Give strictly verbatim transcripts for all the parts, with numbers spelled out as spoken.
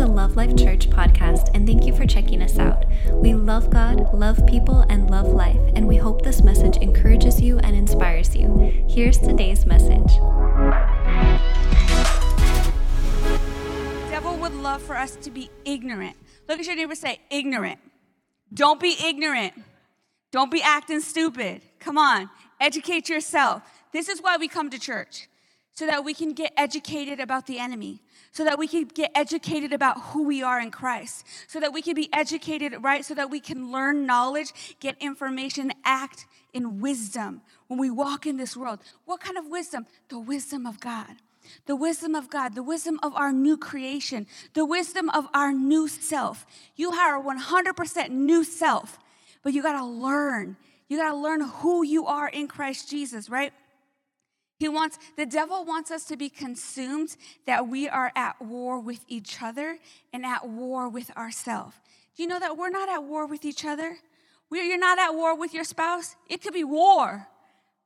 the Love Life Church podcast, and thank you for checking us out. We love God, love people, and love life, and we hope this message encourages you and inspires you. Here's today's message. The devil would love for us to be ignorant. Look at your neighbor and say, ignorant. Don't be ignorant. Don't be acting stupid. Come on, educate yourself. This is why we come to church, so that we can get educated about the enemy, so that we can get educated about who we are in Christ, so that we can be educated, right, so that we can learn knowledge, get information, act in wisdom when we walk in this world. What kind of wisdom? The wisdom of God. The wisdom of God, the wisdom of our new creation, the wisdom of our new self. You are one hundred percent new self, but you got to learn. You got to learn who you are in Christ Jesus, right? He wants, the devil wants us to be consumed that we are at war with each other and at war with ourselves. Do you know that we're not at war with each other? We're, you're not at war with your spouse. It could be war,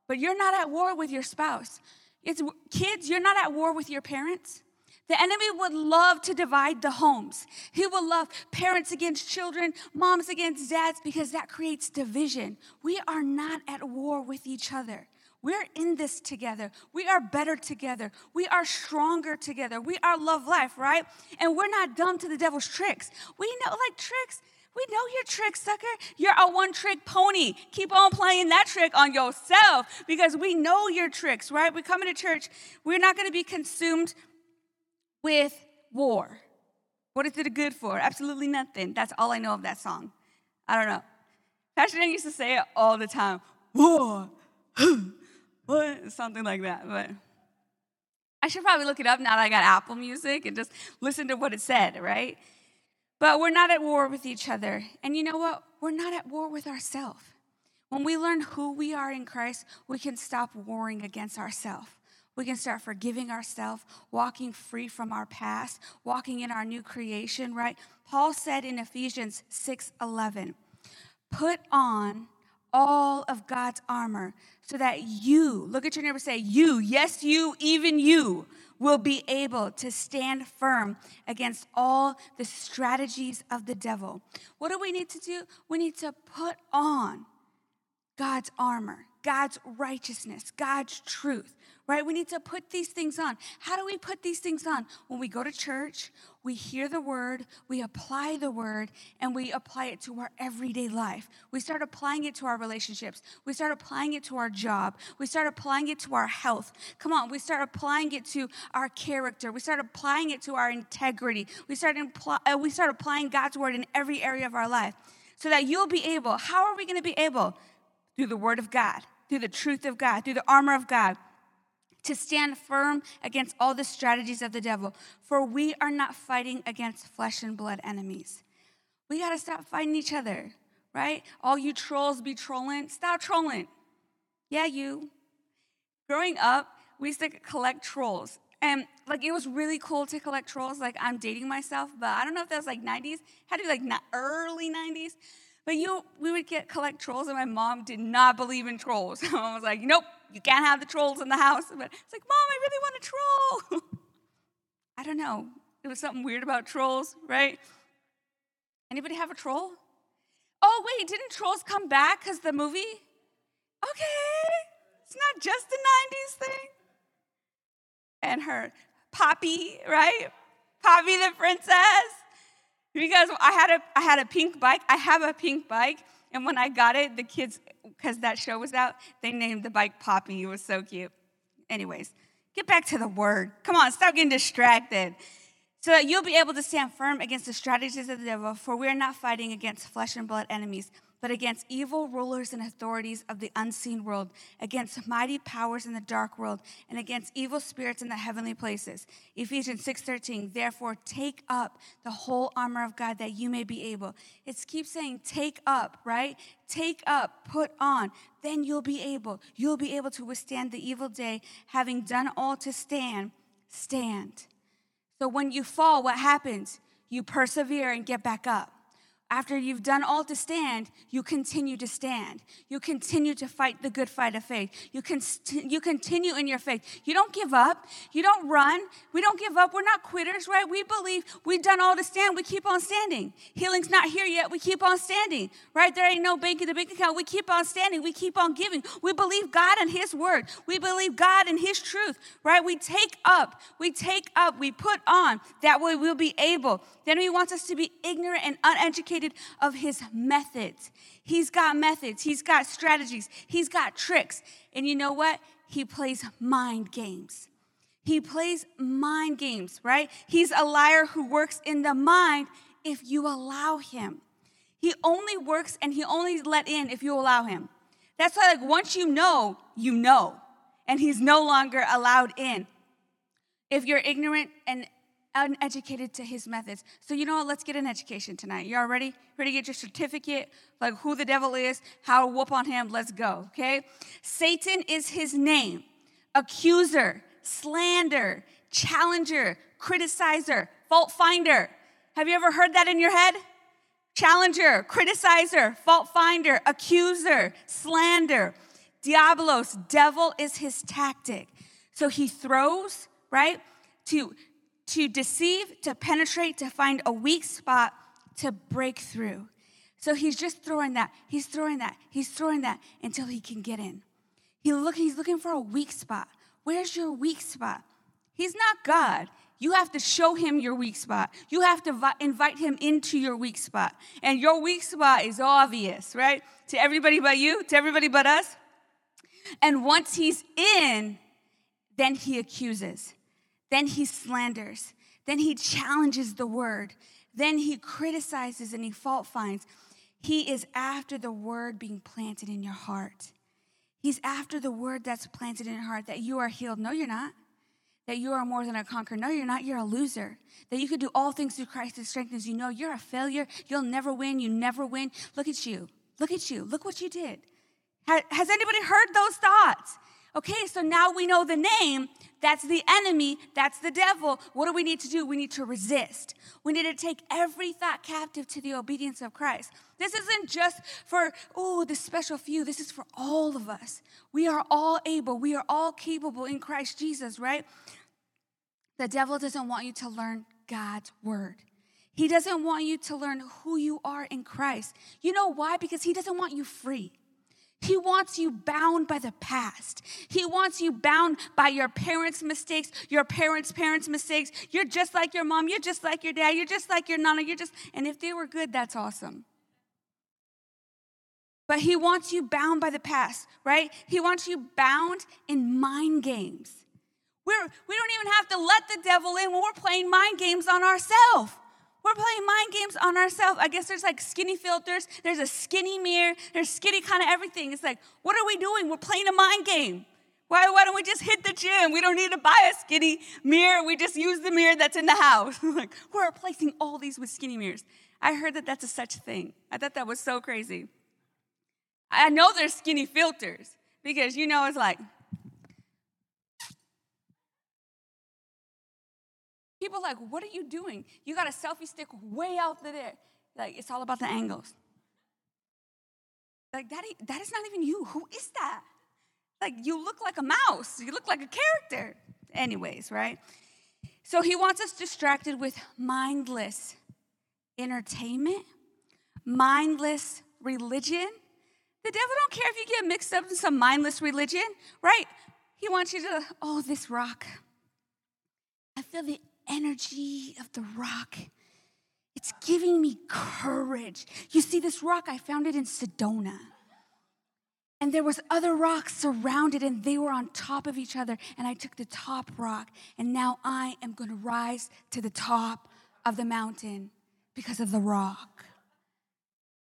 but you're not at war with your spouse. It's kids, you're not at war with your parents. The enemy would love to divide the homes. He will love parents against children, moms against dads, because that creates division. We are not at war with each other. We're in this together. We are better together. We are stronger together. We are Love Life, right? And we're not dumb to the devil's tricks. We know, like, tricks. We know your tricks, sucker. You're a one-trick pony. Keep on playing that trick on yourself, because we know your tricks, right? We're coming to church. We're not going to be consumed with war. What is it good for? Absolutely nothing. That's all I know of that song. I don't know. Pastor Dan used to say it all the time. War. What? Something like that, but I should probably look it up now that I got Apple Music and just listen to what it said, right? But we're not at war with each other. And you know what? We're not at war with ourselves. When we learn who we are in Christ, we can stop warring against ourselves. We can start forgiving ourselves, walking free from our past, walking in our new creation, right? Paul said in Ephesians six eleven, put on all of God's armor, so that you, look at your neighbor, say, you, yes, you, even you, will be able to stand firm against all the strategies of the devil. What do we need to do? We need to put on God's armor, God's righteousness, God's truth, right? We need to put these things on. How do we put these things on? When we go to church, we hear the word, we apply the word, and we apply it to our everyday life. We start applying it to our relationships. We start applying it to our job. We start applying it to our health. Come on, we start applying it to our character. We start applying it to our integrity. We start, impl- uh, we start applying God's word in every area of our life, so that you'll be able. How are we going to be able? Through the word of God, through the truth of God, through the armor of God, to stand firm against all the strategies of the devil. For we are not fighting against flesh and blood enemies. We got to stop fighting each other, right? All you trolls be trolling. Stop trolling. Yeah, you. Growing up, we used to collect trolls. And, like, it was really cool to collect trolls. Like, I'm dating myself, but I don't know if that was, like, nineties. Had to be, like, early nineties. But you, we would get collect trolls, and my mom did not believe in trolls. My mom was like, nope, you can't have the trolls in the house. But it's like, Mom, I really want a troll. I don't know. There was something weird about trolls, right? Anybody have a troll? Oh, wait, didn't trolls come back because the movie? Okay, it's not just the nineties thing. And her, Poppy, right? Poppy the princess. Because I had a I had a pink bike. I have a pink bike. And when I got it, the kids, because that show was out, they named the bike Poppy. It was so cute. Anyways, get back to the word. Come on, stop getting distracted. So that you'll be able to stand firm against the strategies of the devil, for we are not fighting against flesh and blood enemies, but against evil rulers and authorities of the unseen world, against mighty powers in the dark world, and against evil spirits in the heavenly places. Ephesians six thirteen, therefore take up the whole armor of God, that you may be able. It keeps saying take up, right? Take up, put on, then you'll be able. You'll be able to withstand the evil day, having done all to stand, stand. So when you fall, what happens? You persevere and get back up. After you've done all to stand, you continue to stand. You continue to fight the good fight of faith. You can const- you continue in your faith. You don't give up. You don't run. We don't give up. We're not quitters, right? We believe we've done all to stand. We keep on standing. Healing's not here yet. We keep on standing, right? There ain't no bank in the bank account. We keep on standing. We keep on giving. We believe God and His word. We believe God and His truth, right? We take up. We take up. We put on. That way we'll be able. Then He wants us to be ignorant and uneducated of His methods. He's got methods. He's got strategies. He's got tricks. And you know what? He plays mind games. He plays mind games, right? He's a liar who works in the mind if you allow him. He only works and he only let in if you allow him. That's why, like, once you know, you know. And he's no longer allowed in if you're ignorant and uneducated to his methods. So you know what? Let's get an education tonight. Y'all ready? Ready to get your certificate? Like who the devil is, how to whoop on him. Let's go, okay? Satan is his name. Accuser, slander, challenger, criticizer, fault finder. Have you ever heard that in your head? Challenger, criticizer, fault finder, accuser, slander. Diabolos, devil is his tactic. So he throws, right, to... to deceive, to penetrate, to find a weak spot, to break through. So he's just throwing that, he's throwing that, he's throwing that until he can get in. He look, he's looking for a weak spot. Where's your weak spot? He's not God. You have to show him your weak spot. You have to vi- invite him into your weak spot. And your weak spot is obvious, right? To everybody but you, to everybody but us. And once he's in, then he accuses. Then he slanders. Then he challenges the word. Then he criticizes and he fault finds. He is after the word being planted in your heart. He's after the word that's planted in your heart, that you are healed. No, you're not. That you are more than a conqueror. No, you're not. You're a loser. That you can do all things through Christ that strengthens you. No, you're a failure. You'll never win. You never win. Look at you. Look at you. Look what you did. Has anybody heard those thoughts? Okay, so now we know the name. That's the enemy. That's the devil. What do we need to do? We need to resist. We need to take every thought captive to the obedience of Christ. This isn't just for, oh, the special few. This is for all of us. We are all able. We are all capable in Christ Jesus, right? The devil doesn't want you to learn God's word. He doesn't want you to learn who you are in Christ. You know why? Because he doesn't want you free. He wants you bound by the past. He wants you bound by your parents' mistakes, your parents' parents' mistakes. You're just like your mom. You're just like your dad. You're just like your nana. You're just, and if they were good, that's awesome. But he wants you bound by the past, right? He wants you bound in mind games. We're, we don't even have to let the devil in when we're playing mind games on ourselves. We're playing mind games on ourselves. I guess there's like skinny filters. There's a skinny mirror. There's skinny kind of everything. It's like, what are we doing? We're playing a mind game. Why, why don't we just hit the gym? We don't need to buy a skinny mirror. We just use the mirror that's in the house. Like, we're replacing all these with skinny mirrors. I heard that that's a such thing. I thought that was so crazy. I know there's skinny filters because, you know, it's like, people are like, what are you doing? You got a selfie stick way out there. Like, it's all about the angles. Like, that, that is not even you. Who is that? Like, you look like a mouse. You look like a character. Anyways, right? So he wants us distracted with mindless entertainment, mindless religion. The devil don't care if you get mixed up in some mindless religion, right? He wants you to, oh, this rock. I feel the energy of the rock. It's giving me courage. You see, this rock, I found it in Sedona. And there was other rocks surrounded, and they were on top of each other. And I took the top rock, and now I am going to rise to the top of the mountain because of the rock.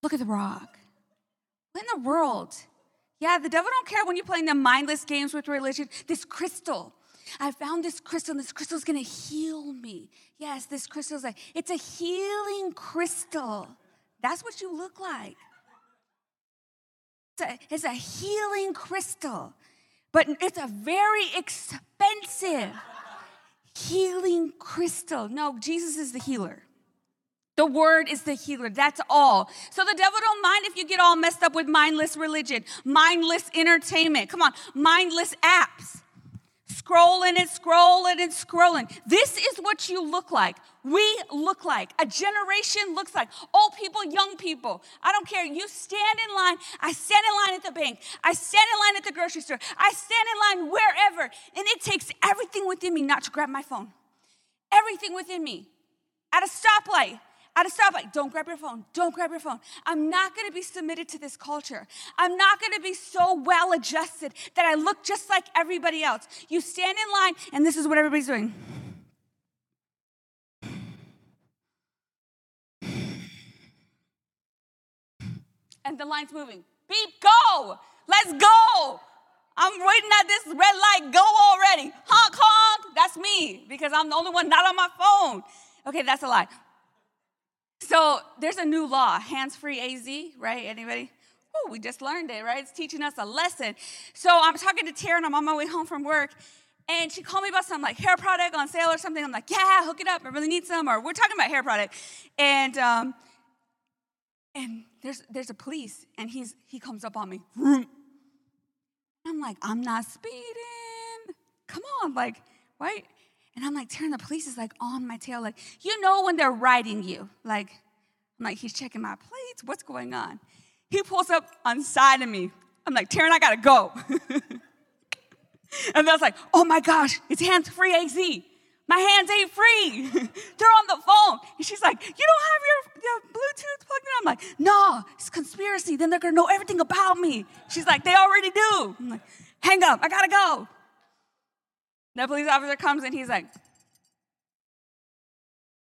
Look at the rock. What in the world? Yeah, the devil don't care when you're playing the mindless games with religion. This crystal. I found this crystal, and this crystal's going to heal me. Yes, this crystal's like, it's a healing crystal. That's what you look like. It's a, it's a healing crystal, but it's a very expensive healing crystal. No, Jesus is the healer. The word is the healer. That's all. So the devil don't mind if you get all messed up with mindless religion, mindless entertainment. Come on, mindless apps. Scrolling and scrolling and scrolling. This is what you look like. We look like. A generation looks like. Old people, young people. I don't care. You stand in line. I stand in line at the bank. I stand in line at the grocery store. I stand in line wherever. And it takes everything within me not to grab my phone. Everything within me. At a stoplight. At a stoplight, don't grab your phone. Don't grab your phone. I'm not going to be submitted to this culture. I'm not going to be so well adjusted that I look just like everybody else. You stand in line, and this is what everybody's doing. And the line's moving. Beep, go. Let's go. I'm waiting at this red light. Go already. Honk, honk. That's me because I'm the only one not on my phone. Okay, that's a lie. So there's a new law, hands-free A Z, right? Anybody? Oh, we just learned it, right? It's teaching us a lesson. So I'm talking to Tara, and I'm on my way home from work, and she called me about some like hair product on sale or something. I'm like, yeah, hook it up. I really need some. Or we're talking about hair product, and um, and there's there's a police, and he's he comes up on me. I'm like, I'm not speeding. Come on, like, right? And I'm like, Taryn, the police is like on my tail. Like, you know when they're riding you. Like, I'm like, he's checking my plates. What's going on? He pulls up on side of me. I'm like, Taryn, I got to go. And I was like, oh, my gosh, it's hands-free A Z. My hands ain't free. They're on the phone. And she's like, you don't have your, your Bluetooth plugged in? I'm like, no, it's conspiracy. Then they're going to know everything about me. She's like, they already do. I'm like, hang up. I got to go. The police officer comes and he's like,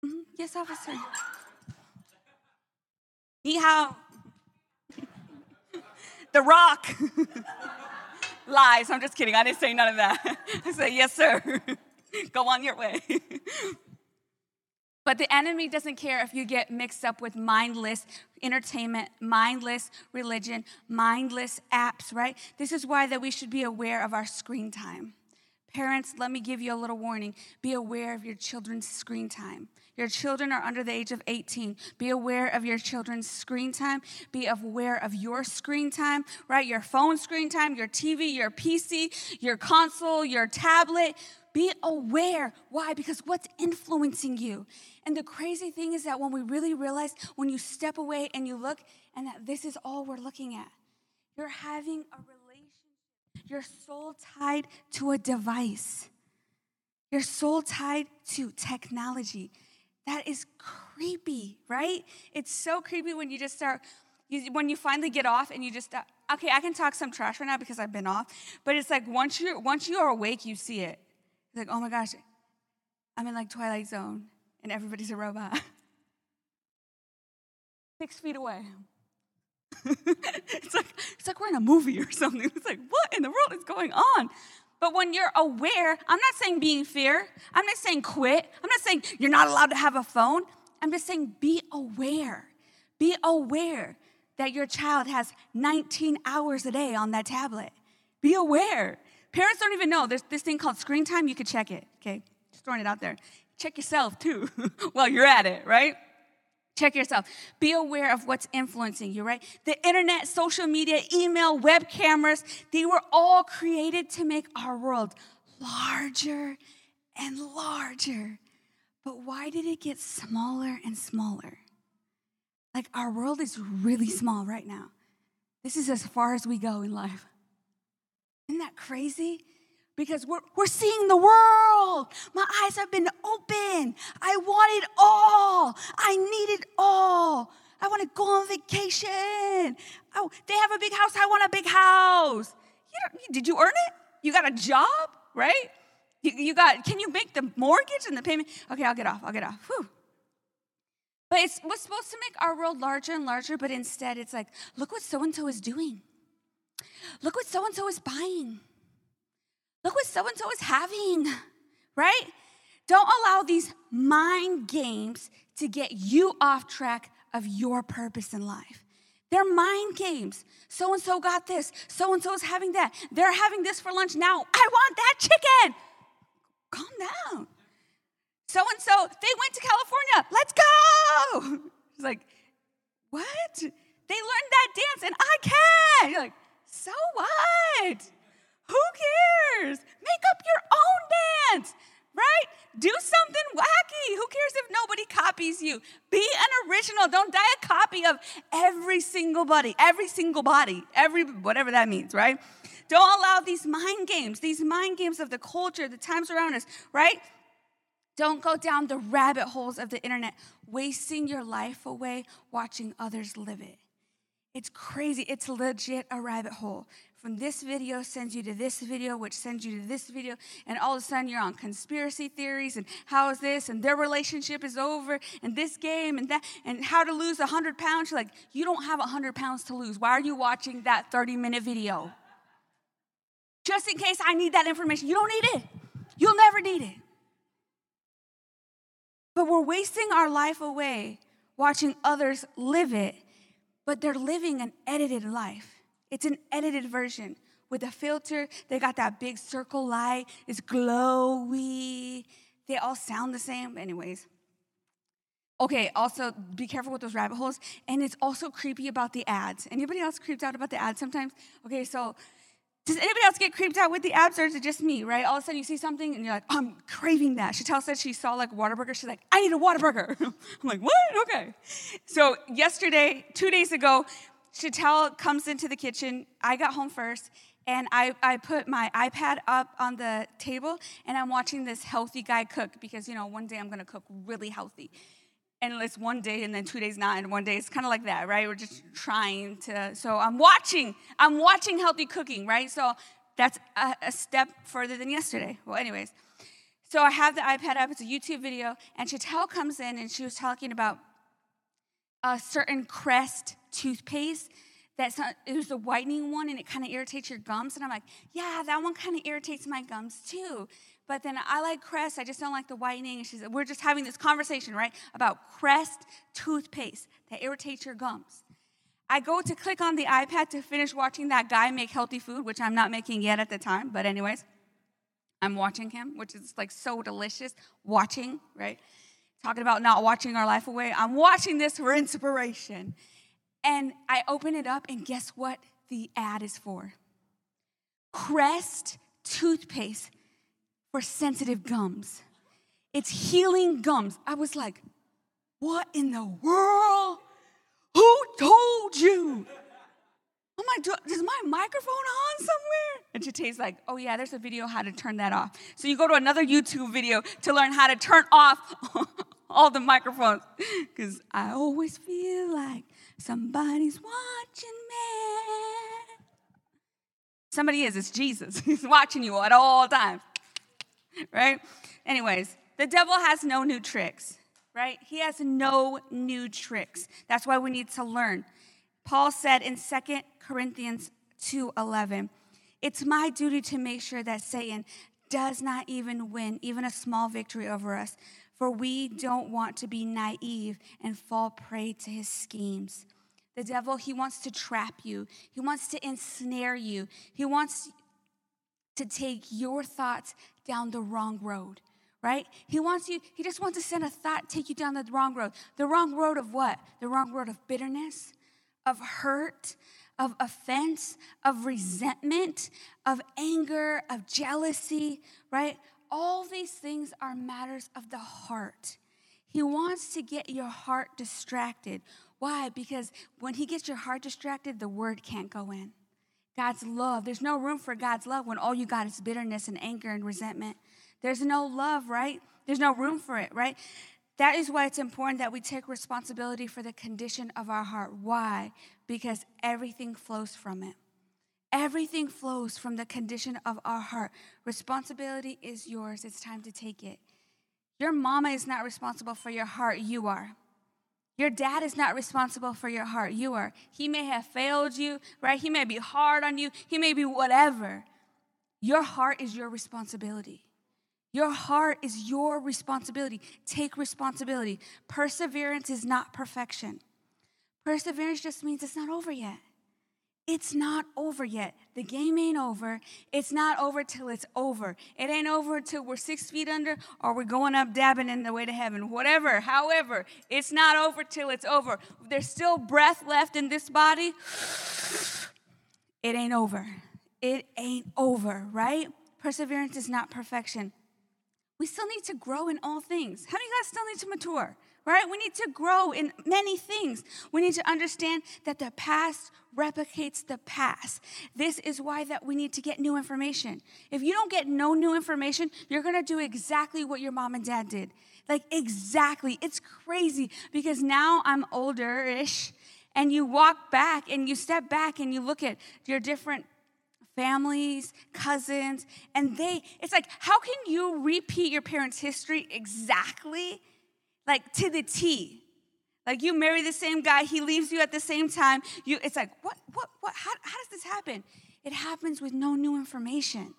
mm-hmm, yes, officer. Yeehaw. The Rock. Lies. I'm just kidding. I didn't say none of that. I said, yes, sir. Go on your way. But the enemy doesn't care if you get mixed up with mindless entertainment, mindless religion, mindless apps, right? This is why that we should be aware of our screen time. Parents, let me give you a little warning. Be aware of your children's screen time. Your children are under the age of eighteen. Be aware of your children's screen time. Be aware of your screen time, right? Your phone screen time, your T V, your P C, your console, your tablet. Be aware. Why? Because what's influencing you? And the crazy thing is that when we really realize, when you step away and you look, and that this is all we're looking at, you're having a relationship. Your soul tied to a device. Your soul tied to technology. That is creepy, right? It's so creepy when you just start, you, when you finally get off and you just stop. Okay, I can talk some trash right now because I've been off. But it's like once you once you are awake, you see it. It's like, oh my gosh, I'm in like Twilight Zone and everybody's a robot. Six feet away. it's like it's like we're in a movie or something. It's like, what in the world is going on? But when you're aware, I'm not saying be in fear. I'm not saying quit. I'm not saying you're not allowed to have a phone. I'm just saying be aware. Be aware that your child has nineteen hours a day on that tablet. Be aware. Parents don't even know. There's this thing called screen time. You could check it, okay? Just throwing it out there. Check yourself, too, while you're at it, right? Check yourself. Be aware of what's influencing you, right? The internet, social media, email, web cameras, they were all created to make our world larger and larger. But why did it get smaller and smaller? Like our world is really small right now. This is as far as we go in life. Isn't that crazy? Because we're, we're seeing the world. My eyes have been open. I want it all. I need it all. I want to go on vacation. Oh, they have a big house. I want a big house. You did you earn it? You got a job, right? You, you got, can you make the mortgage and the payment? Okay, I'll get off. I'll get off. Whew. But it's what's supposed to make our world larger and larger, but instead it's like, look what so-and-so is doing. Look what so-and-so is buying. Look what so-and-so is having, right? Don't allow these mind games to get you off track of your purpose in life. They're mind games. So-and-so got this. So-and-so is having that. They're having this for lunch now. I want that chicken. Calm down. so-and-so, they went to California. Let's go. It's like, what? They learned that dance and I can. You're like, so what? Who cares? Make up your own dance, right? Do something wacky. Who cares if nobody copies you? Be an original. Don't die a copy of every single body, every single body, every whatever that means, right? Don't allow these mind games, these mind games of the culture, the times around us, right? Don't go down the rabbit holes of the internet, wasting your life away watching others live it. It's crazy. It's legit a rabbit hole. From this video sends you to this video, which sends you to this video, and all of a sudden you're on conspiracy theories and how is this, and their relationship is over, and this game, and that, and how to lose one hundred pounds. You're like, you don't have one hundred pounds to lose. Why are you watching that thirty-minute video? Just in case I need that information. You don't need it. You'll never need it. But we're wasting our life away watching others live it, but they're living an edited life. It's an edited version with a filter. They got that big circle light. It's glowy. They all sound the same. Anyways. Okay, also be careful with those rabbit holes. And it's also creepy about the ads. Anybody else creeped out about the ads sometimes? Okay, so does anybody else get creeped out with the ads, or is it just me, right? All of a sudden you see something and you're like, I'm craving that. Chantel said she saw like Whataburger. She's like, I need a Whataburger. I'm like, what? Okay. So yesterday, two days ago, Chantel comes into the kitchen. I got home first, and I, I put my iPad up on the table, and I'm watching this healthy guy cook because, you know, one day I'm going to cook really healthy. And it's one day, and then two days not, and one day. It's kind of like that, right? We're just trying to. So I'm watching. I'm watching healthy cooking, right? So that's a, a step further than yesterday. Well, anyways. So I have the iPad up. It's a YouTube video, and Chantel comes in, and she was talking about a certain Crest toothpaste that's not, it was the whitening one, and it kind of irritates your gums. And I'm like, yeah, that one kind of irritates my gums too. But then I like Crest. I just don't like the whitening. And she's, we're just having this conversation, right, about Crest toothpaste that irritates your gums. I go to click on the iPad to finish watching that guy make healthy food, which I'm not making yet at the time. But anyways, I'm watching him, which is like so delicious. Watching, right? Talking about not watching our life away. I'm watching this for inspiration. And I open it up, and guess what the ad is for? Crest toothpaste for sensitive gums. It's healing gums. I was like, what in the world? Who told you? Oh my, do, is my microphone on somewhere? And Chitay's like, oh yeah, there's a video how to turn that off. So you go to another YouTube video to learn how to turn off all the microphones. Because I always feel like somebody's watching me. Somebody is. It's Jesus. He's watching you at all times. Right? Anyways, the devil has no new tricks. Right? He has no new tricks. That's why we need to learn. Paul said in Second Corinthians two eleven, it's my duty to make sure that Satan does not even win, even a small victory over us. For we don't want to be naive and fall prey to his schemes. The devil, he wants to trap you. He wants to ensnare you. He wants to take your thoughts down the wrong road, right? He wants you, he just wants to send a thought, take you down the wrong road. The wrong road of what? The wrong road of bitterness, of hurt, of offense, of resentment, of anger, of jealousy, right? All these things are matters of the heart. He wants to get your heart distracted. Why? Because when he gets your heart distracted, the word can't go in. God's love. There's no room for God's love when all you got is bitterness and anger and resentment. There's no love, right? There's no room for it, right? That is why it's important that we take responsibility for the condition of our heart. Why? Because everything flows from it. Everything flows from the condition of our heart. Responsibility is yours. It's time to take it. Your mama is not responsible for your heart. You are. Your dad is not responsible for your heart. You are. He may have failed you, right? He may be hard on you. He may be whatever. Your heart is your responsibility. Your heart is your responsibility. Take responsibility. Perseverance is not perfection. Perseverance just means it's not over yet. It's not over yet. The game ain't over. It's not over till it's over. It ain't over till we're six feet under or we're going up dabbing in the way to heaven. Whatever. However, it's not over till it's over. There's still breath left in this body. It ain't over. It ain't over, right? Perseverance is not perfection. We still need to grow in all things. How do you guys still need to mature? Right? We need to grow in many things. We need to understand that the past replicates the past. This is why that we need to get new information. If you don't get no new information, you're going to do exactly what your mom and dad did. Like exactly. It's crazy because now I'm older-ish and you walk back and you step back and you look at your different families, cousins, and they, it's like, how can you repeat your parents' history exactly? Like to the T, like you marry the same guy, he leaves you at the same time. You, it's like what, what, what? How, how does this happen? It happens with no new information.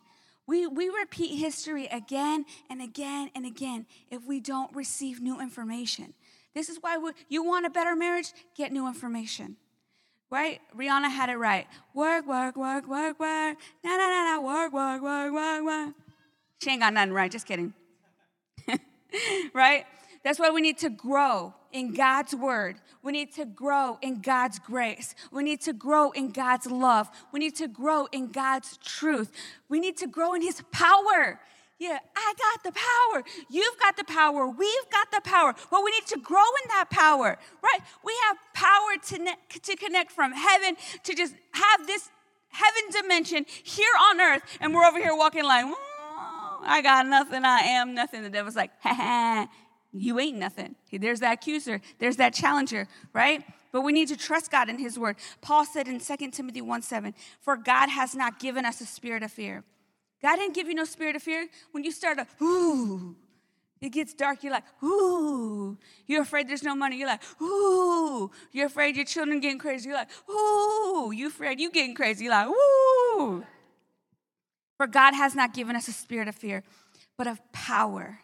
We we repeat history again and again and again if we don't receive new information. This is why we, you want a better marriage. Get new information, right? Rihanna had it right. Work, work, work, work, work. Na na na na. Work, work, work, work, work. She ain't got nothing right. Just kidding. Right. That's why we need to grow in God's word. We need to grow in God's grace. We need to grow in God's love. We need to grow in God's truth. We need to grow in his power. Yeah, I got the power. You've got the power. We've got the power. Well, we need to grow in that power, right? We have power to, ne- to connect from heaven, to just have this heaven dimension here on earth, and we're over here walking like, oh, I got nothing, I am nothing. The devil's like, ha ha. You ain't nothing. There's that accuser. There's that challenger, right? But we need to trust God in his word. Paul said in Second Timothy one seven, for God has not given us a spirit of fear. God didn't give you no spirit of fear. When you start to, ooh, it gets dark. You're like, ooh. You're afraid there's no money. You're like, ooh. You're afraid your children getting crazy. You're like, ooh. You're afraid you getting crazy. You're like, ooh. For God has not given us a spirit of fear, but of power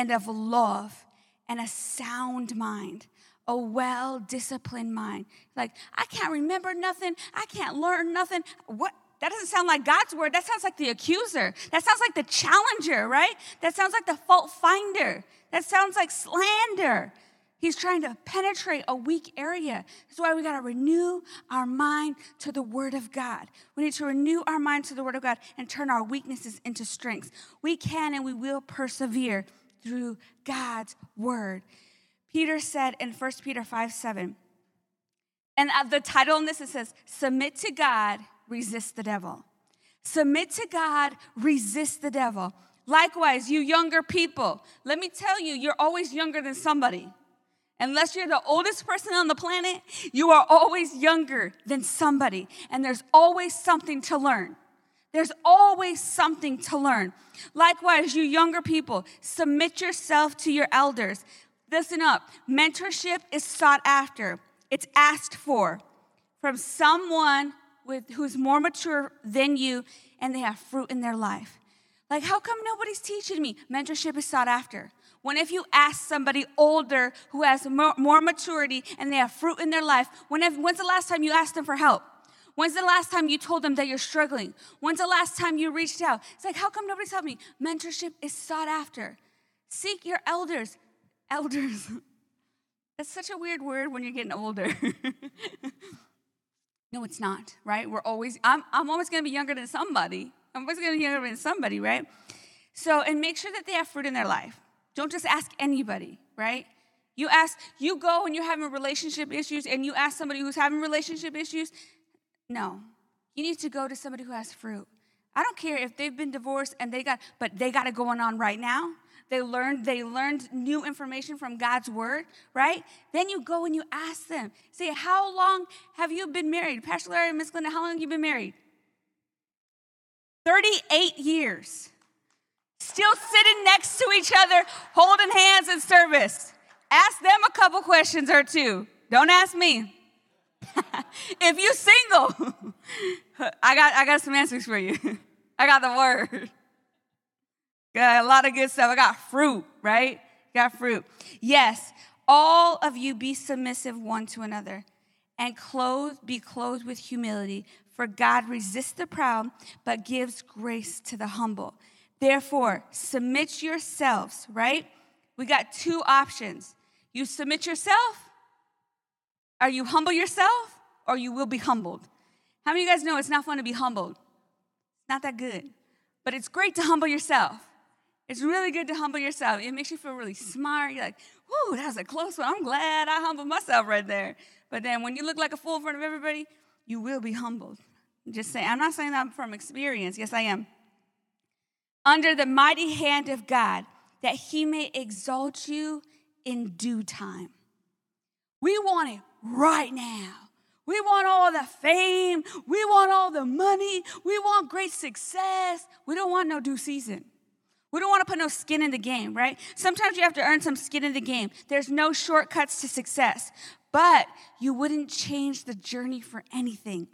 and of love, and a sound mind, a well-disciplined mind. Like, I can't remember nothing. I can't learn nothing. What? That doesn't sound like God's word. That sounds like the accuser. That sounds like the challenger, right? That sounds like the fault finder. That sounds like slander. He's trying to penetrate a weak area. That's why we got to renew our mind to the word of God. We need to renew our mind to the word of God and turn our weaknesses into strengths. We can and we will persevere through God's word. Peter said in First Peter five seven, and the title on this, it says, submit to God, resist the devil. Submit to God, resist the devil. Likewise, you younger people, let me tell you, you're always younger than somebody. Unless you're the oldest person on the planet, you are always younger than somebody. And there's always something to learn. There's always something to learn. Likewise, you younger people, submit yourself to your elders. Listen up. Mentorship is sought after. It's asked for from someone with who's more mature than you and they have fruit in their life. Like, how come nobody's teaching me? Mentorship is sought after. When if you ask somebody older who has more, more maturity and they have fruit in their life, when if, when's the last time you asked them for help? When's the last time you told them that you're struggling? When's the last time you reached out? It's like, how come nobody's helping me? Mentorship is sought after. Seek your elders. Elders. That's such a weird word when you're getting older. No, it's not, right? We're always, I'm, I'm always going to be younger than somebody. I'm always going to be younger than somebody, right? So, and make sure that they have fruit in their life. Don't just ask anybody, right? You ask, you go and you're having relationship issues and you ask somebody who's having relationship issues, no, you need to go to somebody who has fruit. I don't care if they've been divorced and they got, but they got it going on right now. They learned, they learned new information from God's word, right? Then you go and you ask them, say, how long have you been married? Pastor Larry and Miss Glenda, how long have you been married? thirty-eight years. Still sitting next to each other, holding hands in service. Ask them a couple questions or two. Don't ask me. If you single, I got I got some answers for you. I got the word. Got a lot of good stuff. I got fruit, right? Got fruit. Yes, all of you be submissive one to another and clothed, be clothed with humility. For God resists the proud, but gives grace to the humble. Therefore, submit yourselves, right? We got two options. You submit yourself, or you humble yourself, or you will be humbled. How many of you guys know it's not fun to be humbled? It's not that good. But it's great to humble yourself. It's really good to humble yourself. It makes you feel really smart. You're like, whoo, that was a close one. I'm glad I humbled myself right there. But then when you look like a fool in front of everybody, you will be humbled. I'm just saying, I'm not saying that from experience. Yes, I am. Under the mighty hand of God, that he may exalt you in due time. We want it right now. We want all the fame. We want all the money. We want great success. We don't want no due season. We don't want to put no skin in the game, right? Sometimes you have to earn some skin in the game. There's no shortcuts to success, but you wouldn't change the journey for anything.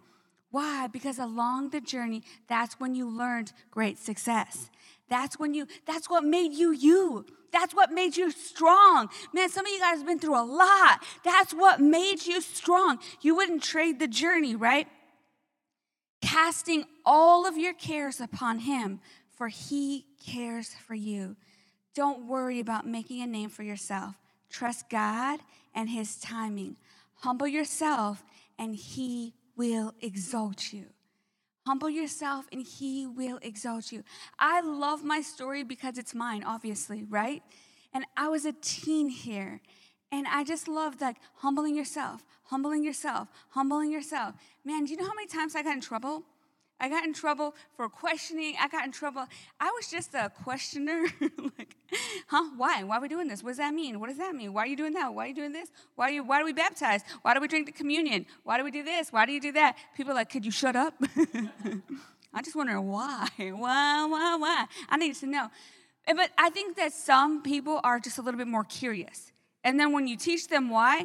Why? Because along the journey, that's when you learned great success. That's when you, that's what made you you. That's what made you strong. Man, some of you guys have been through a lot. That's what made you strong. You wouldn't trade the journey, right? Casting all of your cares upon him, for he cares for you. Don't worry about making a name for yourself. Trust God and his timing. Humble yourself and he will exalt you. Humble yourself and he will exalt you. I love my story because it's mine, obviously, right? And I was a teen here. And I just loved like humbling yourself, humbling yourself, humbling yourself. Man, do you know how many times I got in trouble? I got in trouble for questioning. I got in trouble. I was just a questioner. Like, huh? Why? Why are we doing this? What does that mean? What does that mean? Why are you doing that? Why are you doing this? Why are you? Why do we baptize? Why do we drink the communion? Why do we do this? Why do you do that? People are like, could you shut up? I just wonder why. Why, why, why? I needed to know. But I think that some people are just a little bit more curious. And then when you teach them why,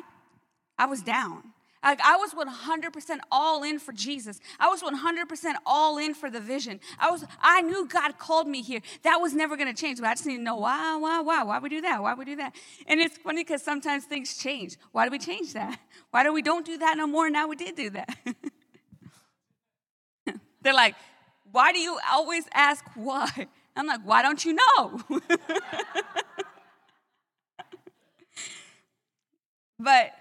I was down. Like I was one hundred percent all in for Jesus. I was one hundred percent all in for the vision. I was. I knew God called me here. That was never going to change, but I just need to know why, why, why, why we do that, why we do that. And it's funny because sometimes things change. Why do we change that? Why do we don't do that no more? Now we did do that. They're like, why do you always ask why? I'm like, why don't you know? But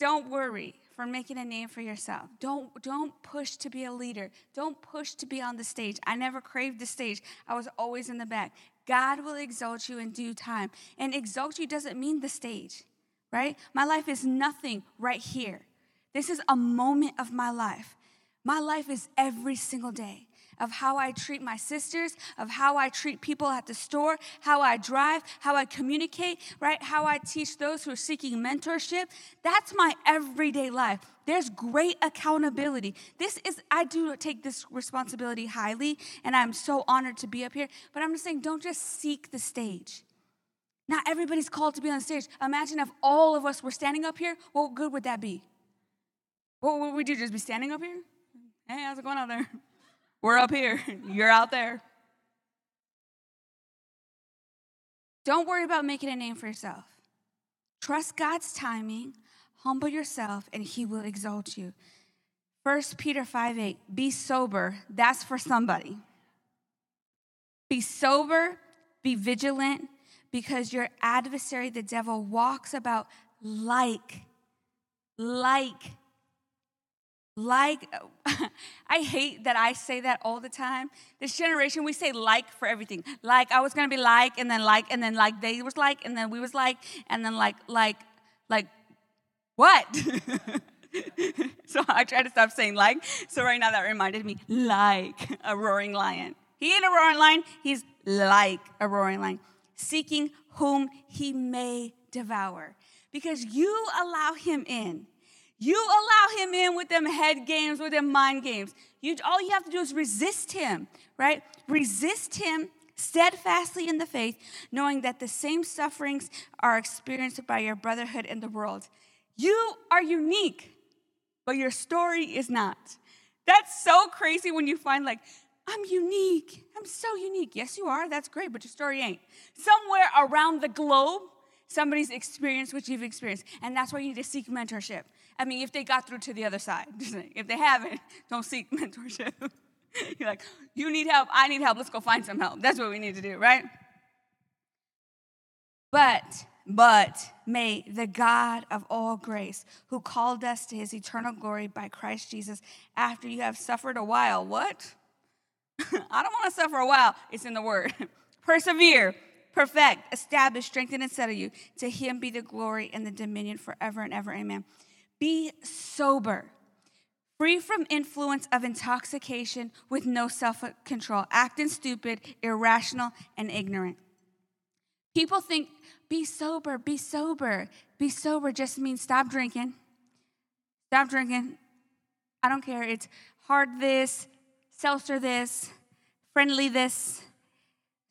don't worry. For making a name for yourself. Don't don't push to be a leader. Don't push to be on the stage. I never craved the stage. I was always in the back. God will exalt you in due time. And exalt you doesn't mean the stage, right? My life is nothing right here. This is a moment of my life. My life is every single day of how I treat my sisters, of how I treat people at the store, how I drive, how I communicate, right? How I teach those who are seeking mentorship. That's my everyday life. There's great accountability. This is, I do take this responsibility highly, and I'm so honored to be up here, but I'm just saying, don't just seek the stage. Not everybody's called to be on stage. Imagine if all of us were standing up here, what good would that be? What would we do, just be standing up here? Hey, how's it going out there? We're up here. You're out there. Don't worry about making a name for yourself. Trust God's timing. Humble yourself, and he will exalt you. First Peter five eight, be sober. That's for somebody. Be sober, be vigilant, because your adversary, the devil, walks about like, like, Like, I hate that I say that all the time. This generation, we say like for everything. Like, I was going to be like, and then like, and then like, they was like, and then we was like, and then like, like, like, what? So I try to stop saying like. So right now that reminded me, like a roaring lion. He ain't a roaring lion. He's like a roaring lion. Seeking whom he may devour. Because you allow him in. You allow him in with them head games, with them mind games. You, all you have to do is resist him, right? Resist him steadfastly in the faith, knowing that the same sufferings are experienced by your brotherhood in the world. You are unique, but your story is not. That's so crazy when you find like, I'm unique. I'm so unique. Yes, you are. That's great, but your story ain't. Somewhere around the globe, somebody's experienced what you've experienced, and that's why you need to seek mentorship. I mean, if they got through to the other side. If they haven't, don't seek mentorship. You're like, you need help, I need help, let's go find some help. That's what we need to do, right? But, but may the God of all grace, who called us to his eternal glory by Christ Jesus, after you have suffered a while, what? I don't want to suffer a while. It's in the word. Persevere, perfect, establish, strengthen, and settle you. To him be the glory and the dominion forever and ever. Amen. Be sober, free from influence of intoxication with no self-control, acting stupid, irrational, and ignorant. People think, be sober, be sober. Be sober just means stop drinking. Stop drinking. I don't care. It's hard this, seltzer this, friendly this,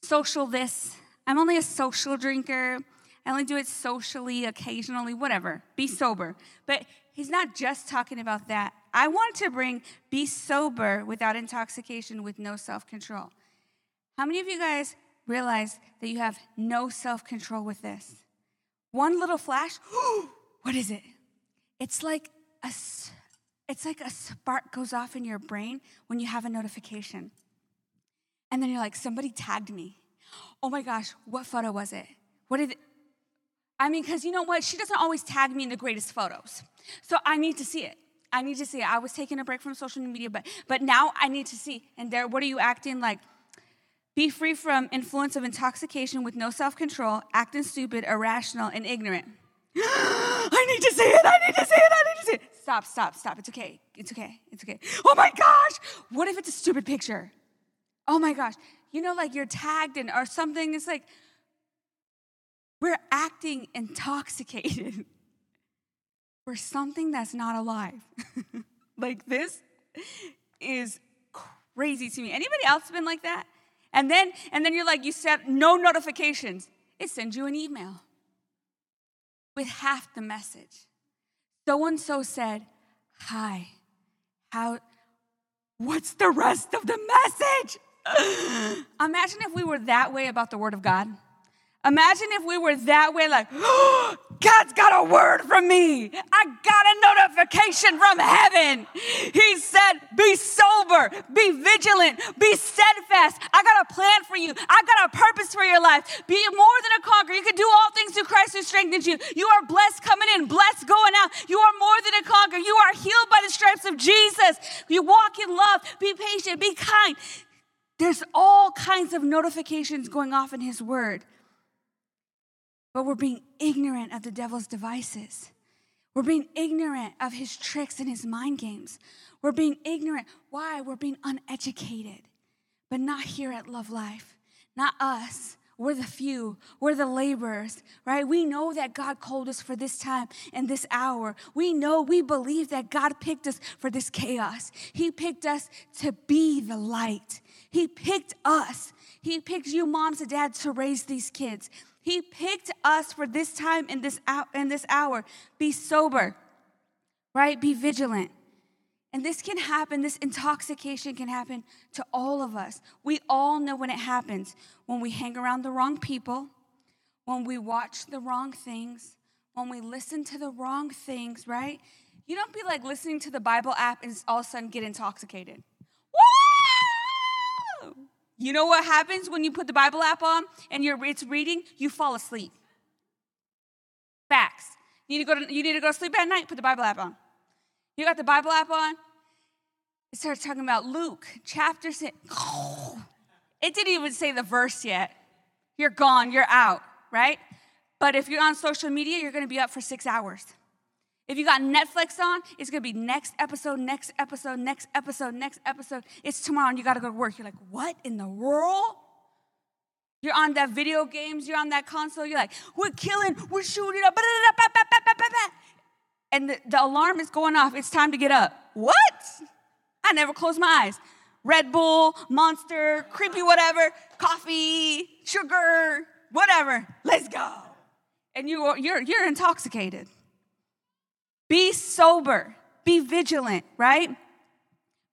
social this. I'm only a social drinker. I only do it socially, occasionally, whatever. Be sober. But he's not just talking about that. I want to bring be sober without intoxication with no self-control. How many of you guys realize that you have no self-control with this? One little flash, what is it? It's like a, it's like a spark goes off in your brain when you have a notification. And then you're like, somebody tagged me. Oh my gosh, what photo was it? What did it? I mean, because you know what? She doesn't always tag me in the greatest photos. So I need to see it. I need to see it. I was taking a break from social media, but but now I need to see. And there, what are you acting like? Be free from influence of intoxication with no self-control, acting stupid, irrational, and ignorant. I need to see it. I need to see it. I need to see it. Stop, stop, stop. It's okay. It's okay. It's okay. Oh my gosh. What if it's a stupid picture? Oh my gosh. You know, like you're tagged in or something. It's like we're acting intoxicated for something that's not alive. Like this is crazy to me. Anybody else been like that? And then and then you're like, you set no notifications. It sends you an email with half the message. So-and-so said, hi, how, what's the rest of the message? Imagine if we were that way about the Word of God. Imagine if we were that way, like, oh, God's got a word from me. I got a notification from heaven. He said, be sober, be vigilant, be steadfast. I got a plan for you. I got a purpose for your life. Be more than a conqueror. You can do all things through Christ who strengthens you. You are blessed coming in, blessed going out. You are more than a conqueror. You are healed by the stripes of Jesus. You walk in love, be patient, be kind. There's all kinds of notifications going off in his word. But we're being ignorant of the devil's devices. We're being ignorant of his tricks and his mind games. We're being ignorant. Why? We're being uneducated. But not here at Love Life. Not us. We're the few. We're the laborers, right? We know that God called us for this time and this hour. We know, we believe that God picked us for this chaos. He picked us to be the light. He picked us. He picked you moms and dads to raise these kids. He picked us for this time and this hour, and this hour. Be sober, right? Be vigilant. And this can happen. This intoxication can happen to all of us. We all know when it happens. When we hang around the wrong people, when we watch the wrong things, when we listen to the wrong things, right? You don't be like listening to the Bible app and all of a sudden get intoxicated. You know what happens when you put the Bible app on and you're it's reading? You fall asleep. Facts. You need to go to, you need to go to sleep at night, put the Bible app on. You got the Bible app on, it starts talking about Luke, chapter six. Oh, it didn't even say the verse yet. You're gone, you're out, right? But if you're on social media, you're going to be up for six hours. If you got Netflix on, it's going to be next episode, next episode, next episode, next episode. It's tomorrow and you got to go to work. You're like, what in the world? You're on that video games. You're on that console. You're like, we're killing. We're shooting up. And the, the alarm is going off. It's time to get up. What? I never close my eyes. Red Bull, Monster, creepy whatever, coffee, sugar, whatever. Let's go. And you, you're, you're intoxicated. Be sober, be vigilant, right?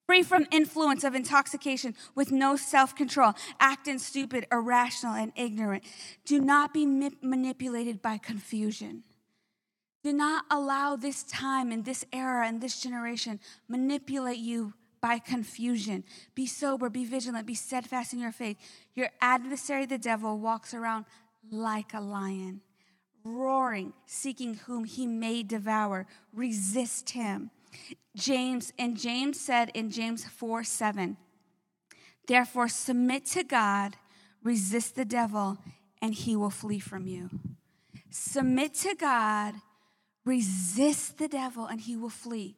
Free from influence of intoxication with no self-control, acting stupid, irrational, and ignorant. Do not be manipulated by confusion. Do not allow this time and this era and this generation manipulate you by confusion. Be sober, be vigilant, be steadfast in your faith. Your adversary, the devil, walks around like a lion, roaring, seeking whom he may devour. Resist him. James, and James said in James four seven, therefore submit to God, resist the devil, and he will flee from you. Submit to God, resist the devil, and he will flee.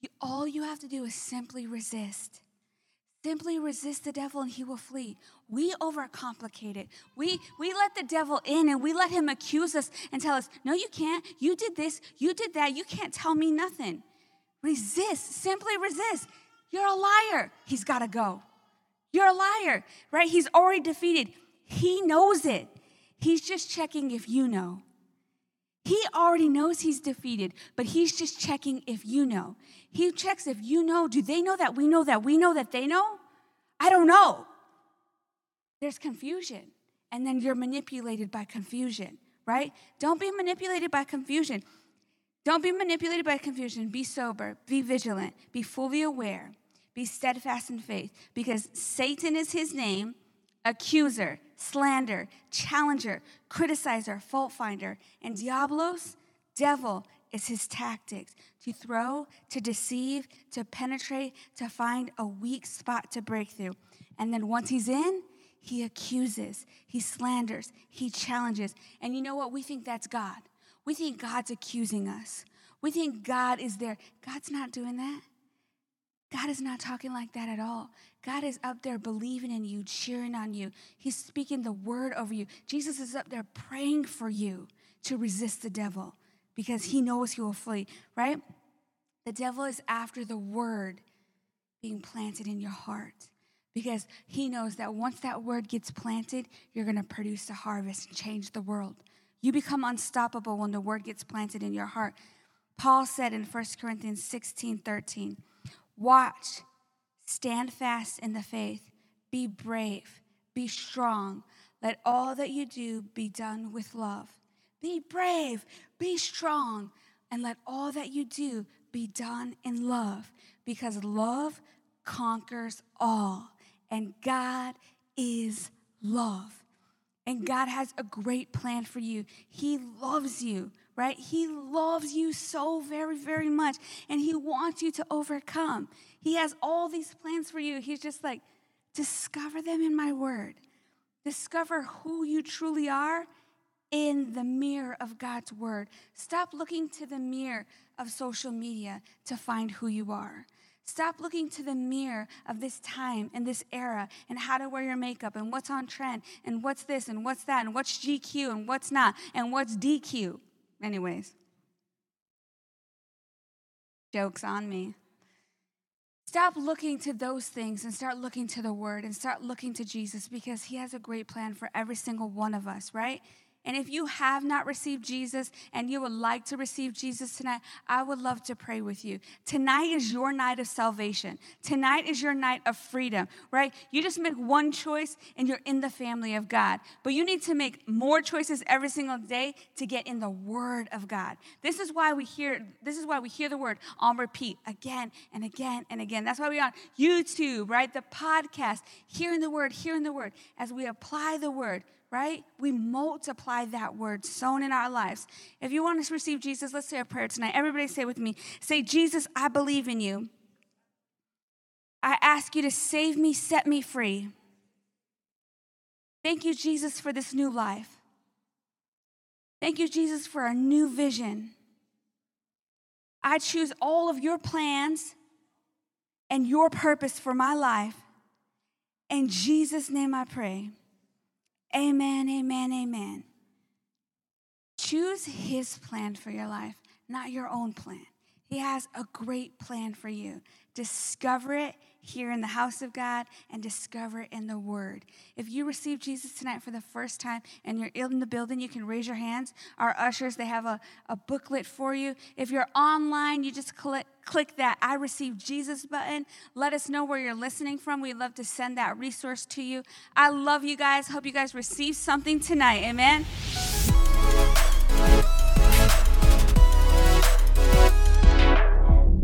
You, all you have to do is simply resist. Simply resist the devil and he will flee. We overcomplicate it. We, we let the devil in and we let him accuse us and tell us, no, you can't. You did this. You did that. You can't tell me nothing. Resist. Simply resist. You're a liar. He's got to go. You're a liar, right? He's already defeated. He knows it. He's just checking if you know. He already knows he's defeated, but he's just checking if you know. He checks if you know. Do they know that we know that we know that they know? I don't know. There's confusion, and then you're manipulated by confusion, right? Don't be manipulated by confusion. Don't be manipulated by confusion. Be sober. Be vigilant. Be fully aware. Be steadfast in faith, because Satan is his name, accuser, slander, challenger, criticizer, fault finder, and diablos, devil, is his tactics to throw, to deceive, to penetrate, to find a weak spot to break through. And then once he's in, he accuses, he slanders, he challenges. And you know what? We think that's God. We think God's accusing us. We think God is there. God's not doing that. God is not talking like that at all. God is up there believing in you, cheering on you. He's speaking the word over you. Jesus is up there praying for you to resist the devil because he knows he will flee, right? The devil is after the word being planted in your heart because he knows that once that word gets planted, you're going to produce a harvest and change the world. You become unstoppable when the word gets planted in your heart. Paul said in First Corinthians sixteen thirteen, watch, stand fast in the faith, be brave, be strong. Let all that you do be done with love. Be brave, be strong, and let all that you do be done in love, because love conquers all, and God is love. And God has a great plan for you. He loves you. Right? He loves you so very, very much, and he wants you to overcome. He has all these plans for you. He's just like, discover them in my word. Discover who you truly are in the mirror of God's word. Stop looking to the mirror of social media to find who you are. Stop looking to the mirror of this time and this era and how to wear your makeup and what's on trend and what's this and what's that and what's G Q and what's not and what's D Q. Anyways, joke's on me. Stop looking to those things and start looking to the word and start looking to Jesus, because he has a great plan for every single one of us, right? And if you have not received Jesus and you would like to receive Jesus tonight, I would love to pray with you. Tonight is your night of salvation. Tonight is your night of freedom, right? You just make one choice and you're in the family of God. But you need to make more choices every single day to get in the word of God. This is why we hear, this is why we hear the word on repeat again and again and again. That's why we're on YouTube, right? The podcast, hearing the word, hearing the word. As we apply the word, right? We multiply that word sown in our lives. If you want to receive Jesus, let's say a prayer tonight. Everybody say with me. Say, Jesus, I believe in you. I ask you to save me, set me free. Thank you, Jesus, for this new life. Thank you, Jesus, for our new vision. I choose all of your plans and your purpose for my life. In Jesus' name I pray. Amen, amen, amen. Choose his plan for your life, not your own plan. He has a great plan for you. Discover it here in the house of God and discover it in the word. If you receive Jesus tonight for the first time and you're in the building, you can raise your hands. Our ushers, they have a, a booklet for you. If you're online, you just click, click that I Receive Jesus button. Let us know where you're listening from. We'd love to send that resource to you. I love you guys. Hope you guys receive something tonight. Amen.